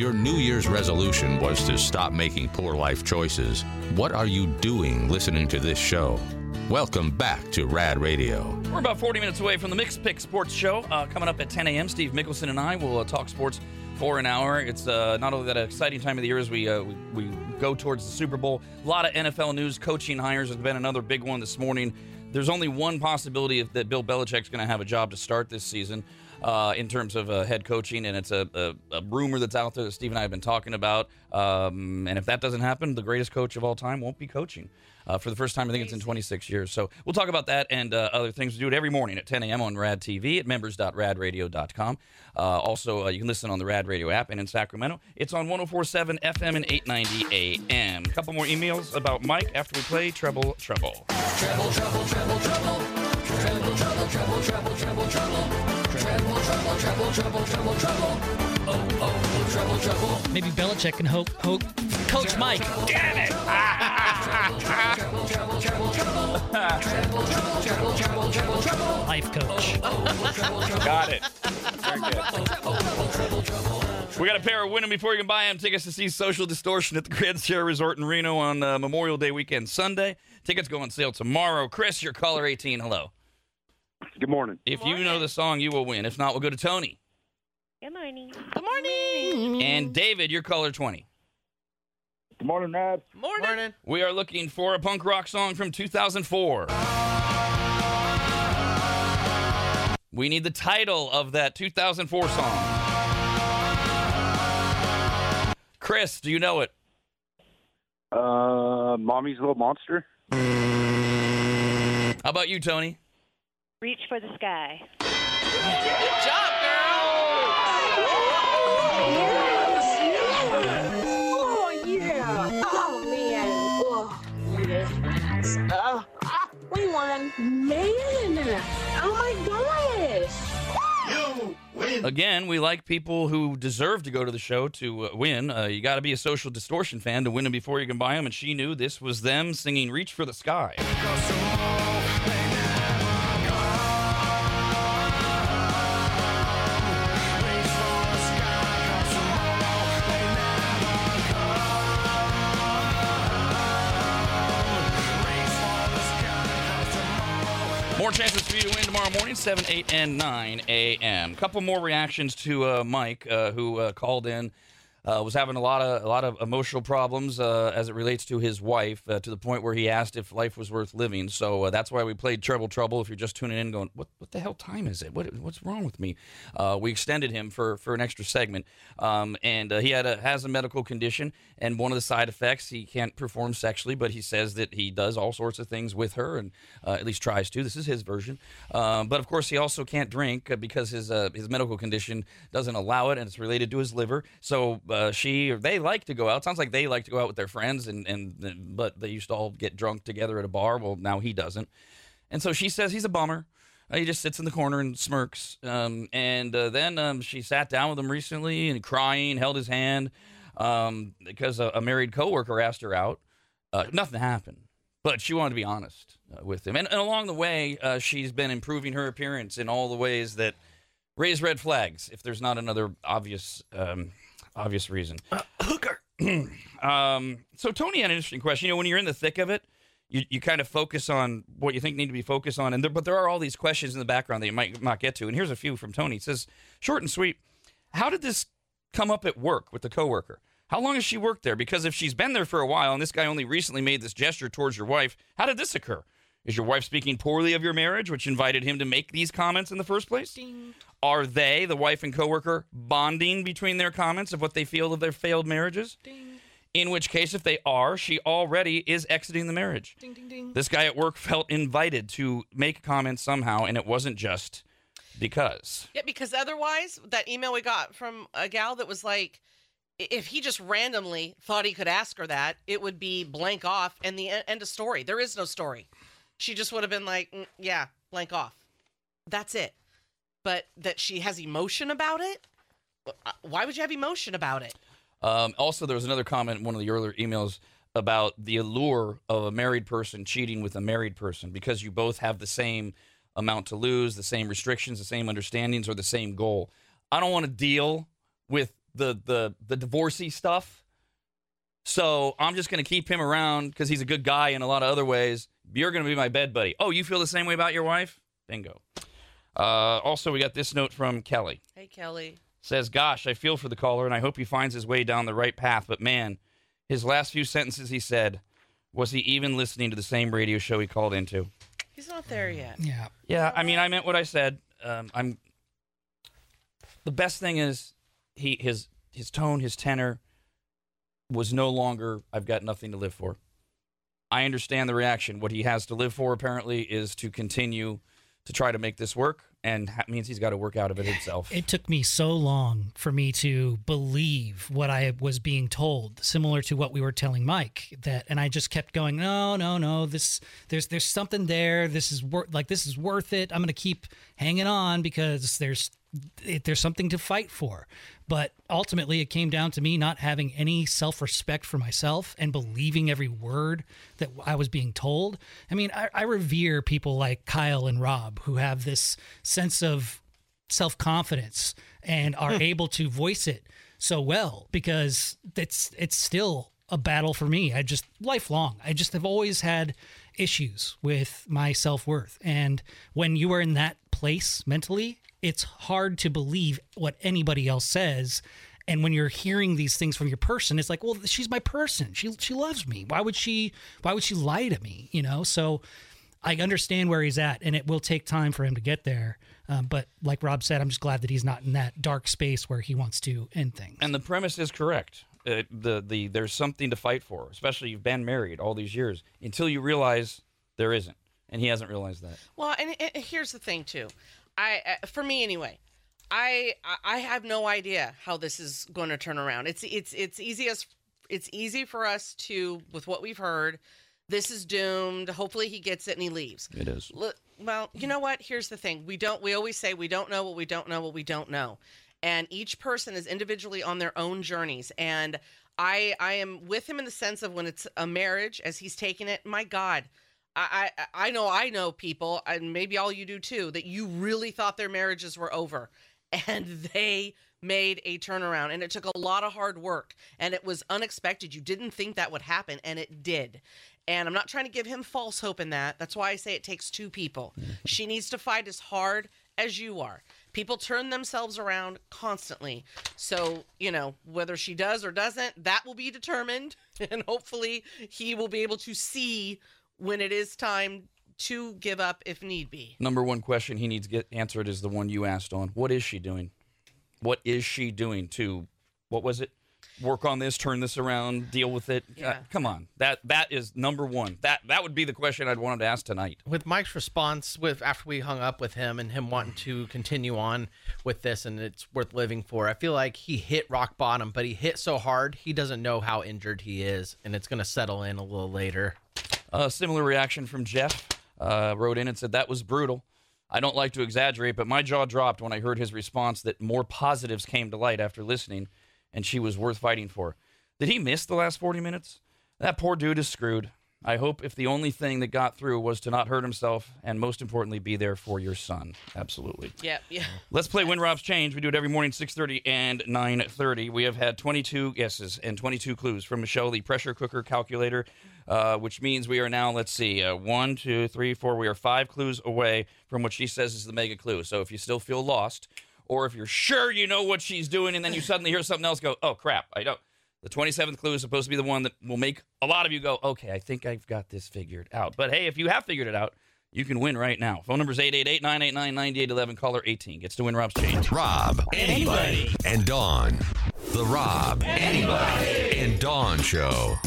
your New Year's resolution was to stop making poor life choices, what are you doing listening to this show? Welcome back to Rad Radio. We're about 40 minutes away from the Mix Pick Sports Show. Coming up at 10 a.m., Steve Mickelson and I will talk sports for an hour. It's not only that exciting time of the year as we go towards the Super Bowl. A lot of NFL news, coaching hires. There's been another big one this morning. There's only one possibility that Bill Belichick's going to have a job to start this season in terms of head coaching, and it's a rumor that's out there that Steve and I have been talking about. And if that doesn't happen, the greatest coach of all time won't be coaching for the first time, I think it's in 26 years. So we'll talk about that and other things. We do it every morning at 10 a.m. on Rad TV at members.radradio.com. Also, you can listen on the Rad Radio app, and in Sacramento, it's on 104.7 FM and 890 AM. A couple more emails about Mike after we play Treble Trouble. Treble, trouble, treble, trouble. Treble, trouble, treble, treble, treble, trouble. Treble, trouble, treble, treble, treble, trouble. Oh, oh, treble, trouble. Maybe Belichick can hope. Coach Mike. Damn it! Life coach. Got it. Very good. We got a pair of winning before you can buy them tickets to see Social Distortion at the Grand Sierra Resort in Reno on Memorial Day weekend Sunday. Tickets go on sale tomorrow. Chris, your caller 18. Hello. Good morning. If you know the song, you will win. If not, we'll go to Tony. Good morning. Good morning. And David, your caller 20. Good morning, Rad. Morning. We are looking for a punk rock song from 2004. We need the title of that 2004 song. Chris, do you know it? Mommy's Little Monster. How about you, Tony? Reach for the Sky. Good job, girl. Oh, man. Oh, yes. We won. Man. Oh, my gosh. You win. Again, we like people who deserve to go to the show to win. You got to be a Social Distortion fan to win them before you can buy them. And she knew this was them singing Reach for the Sky. More chances for you to win tomorrow morning, 7, 8, and 9 a.m. Couple more reactions to Mike, who called in, was having a lot of emotional problems as it relates to his wife, to the point where he asked if life was worth living. So that's why we played Treble Trouble. If you're just tuning in going, what the hell time is it? What's wrong with me? We extended him for an extra segment, and he has a medical condition, and one of the side effects, he can't perform sexually, but he says that he does all sorts of things with her, and at least tries to. This is his version. But, of course, he also can't drink because his medical condition doesn't allow it, and it's related to his liver. So they like to go out. Sounds like they like to go out with their friends, but they used to all get drunk together at a bar. Well, now he doesn't. And so she says he's a bummer. He just sits in the corner and smirks. Then she sat down with him recently and crying, held his hand, because a married coworker asked her out. Nothing happened, but she wanted to be honest with him. And along the way, she's been improving her appearance in all the ways that raise red flags if there's not another obvious reason. Hooker. So Tony had an interesting question. You know, when you're in the thick of it, you kind of focus on what you think need to be focused on. But there are all these questions in the background that you might not get to. And here's a few from Tony. It says, short and sweet, how did this come up at work with the coworker? How long has she worked there? Because if she's been there for a while and this guy only recently made this gesture towards your wife, how did this occur? Is your wife speaking poorly of your marriage, which invited him to make these comments in the first place? Ding. Are they, the wife and coworker, bonding between their comments of what they feel of their failed marriages? Ding. In which case, if they are, she already is exiting the marriage. Ding, ding, ding. This guy at work felt invited to make comments somehow, and it wasn't just because. Yeah, because otherwise, that email we got from a gal that was like, if he just randomly thought he could ask her that, it would be blank off and the end of story. There is no story. She just would have been like, yeah, blank off. That's it. But that she has emotion about it? Why would you have emotion about it? Also, there was another comment in one of the earlier emails about the allure of a married person cheating with a married person because you both have the same amount to lose, the same restrictions, the same understandings, or the same goal. I don't want to deal with the divorcee stuff. So I'm just going to keep him around because he's a good guy in a lot of other ways. You're going to be my bed buddy. Oh, you feel the same way about your wife? Bingo. Also, we got this note from Kelly. Hey, Kelly. Says, gosh, I feel for the caller, and I hope he finds his way down the right path. But, man, his last few sentences he said, was he even listening to the same radio show he called into? He's not there yet. Yeah. Yeah, I mean, I meant what I said. The best thing is his tone, his tenor was no longer, I've got nothing to live for. I understand the reaction. What he has to live for, apparently, is to continue to try to make this work, and that means he's got to work out of it himself. It took me so long for me to believe what I was being told, similar to what we were telling Mike, and I just kept going, no, there's something there. This is worth it. I'm going to keep hanging on because there's something to fight for. But ultimately, it came down to me not having any self-respect for myself and believing every word that I was being told. I mean, I revere people like Kyle and Rob who have this sense of self-confidence and are able to voice it so well, because it's still a battle for me. I just have always had issues with my self-worth. And when you are in that place mentally, it's hard to believe what anybody else says. And when you're hearing these things from your person, it's like, well, she's my person. She loves me. Why would she lie to me? You know? So I understand where he's at, and it will take time for him to get there. But like Rob said, I'm just glad that he's not in that dark space where he wants to end things. And the premise is correct. There's something to fight for, especially you've been married all these years, until you realize there isn't. And he hasn't realized that. Well, and here's the thing, too. For me anyway, I have no idea how this is going to turn around. It's easy for us to, with what we've heard, this is doomed. Hopefully he gets it and he leaves. It is. Well, you know what? Here's the thing. We always say we don't know what we don't know what we don't know. And each person is individually on their own journeys. And I am with him in the sense of when it's a marriage, as he's taking it, my God, I know people, and maybe all you do too, that you really thought their marriages were over, and they made a turnaround, and it took a lot of hard work, and it was unexpected. You didn't think that would happen, and it did. And I'm not trying to give him false hope in that. That's why I say it takes two people. She needs to fight as hard as you are. People turn themselves around constantly. So, you know, whether she does or doesn't, that will be determined, and hopefully he will be able to see when it is time to give up if need be. Number one question he needs to get answered is the one you asked on. What is she doing? What is she doing to, what was it? Work on this, turn this around, deal with it. Yeah. Come on. That is number one. That would be the question I'd want him to ask tonight. With Mike's response after we hung up with him and him wanting to continue on with this and it's worth living for, I feel like he hit rock bottom, but he hit so hard he doesn't know how injured he is, and it's going to settle in a little later. Similar reaction from Jeff. Wrote in and said, that was brutal. I don't like to exaggerate, but my jaw dropped when I heard his response that more positives came to light after listening, and she was worth fighting for. Did he miss the last 40 minutes? That poor dude is screwed. I hope if the only thing that got through was to not hurt himself and, most importantly, be there for your son. Absolutely. Yeah. Let's play When Rob's Change. We do it every morning, 6:30 and 9:30. We have had 22 guesses and 22 clues from Michelle, the pressure cooker calculator, which means we are now, let's see, 1, 2, 3, 4. We are 5 clues away from what she says is the mega clue. So if you still feel lost, or if you're sure you know what she's doing and then you suddenly hear something else, go, oh, crap, I don't. The 27th clue is supposed to be the one that will make a lot of you go, okay, I think I've got this figured out. But, hey, if you have figured it out, you can win right now. Phone number is 888-989-9811. Caller 18 gets to win Rob's Change. Rob, anybody, and Dawn. The Rob, anybody, and Dawn Show.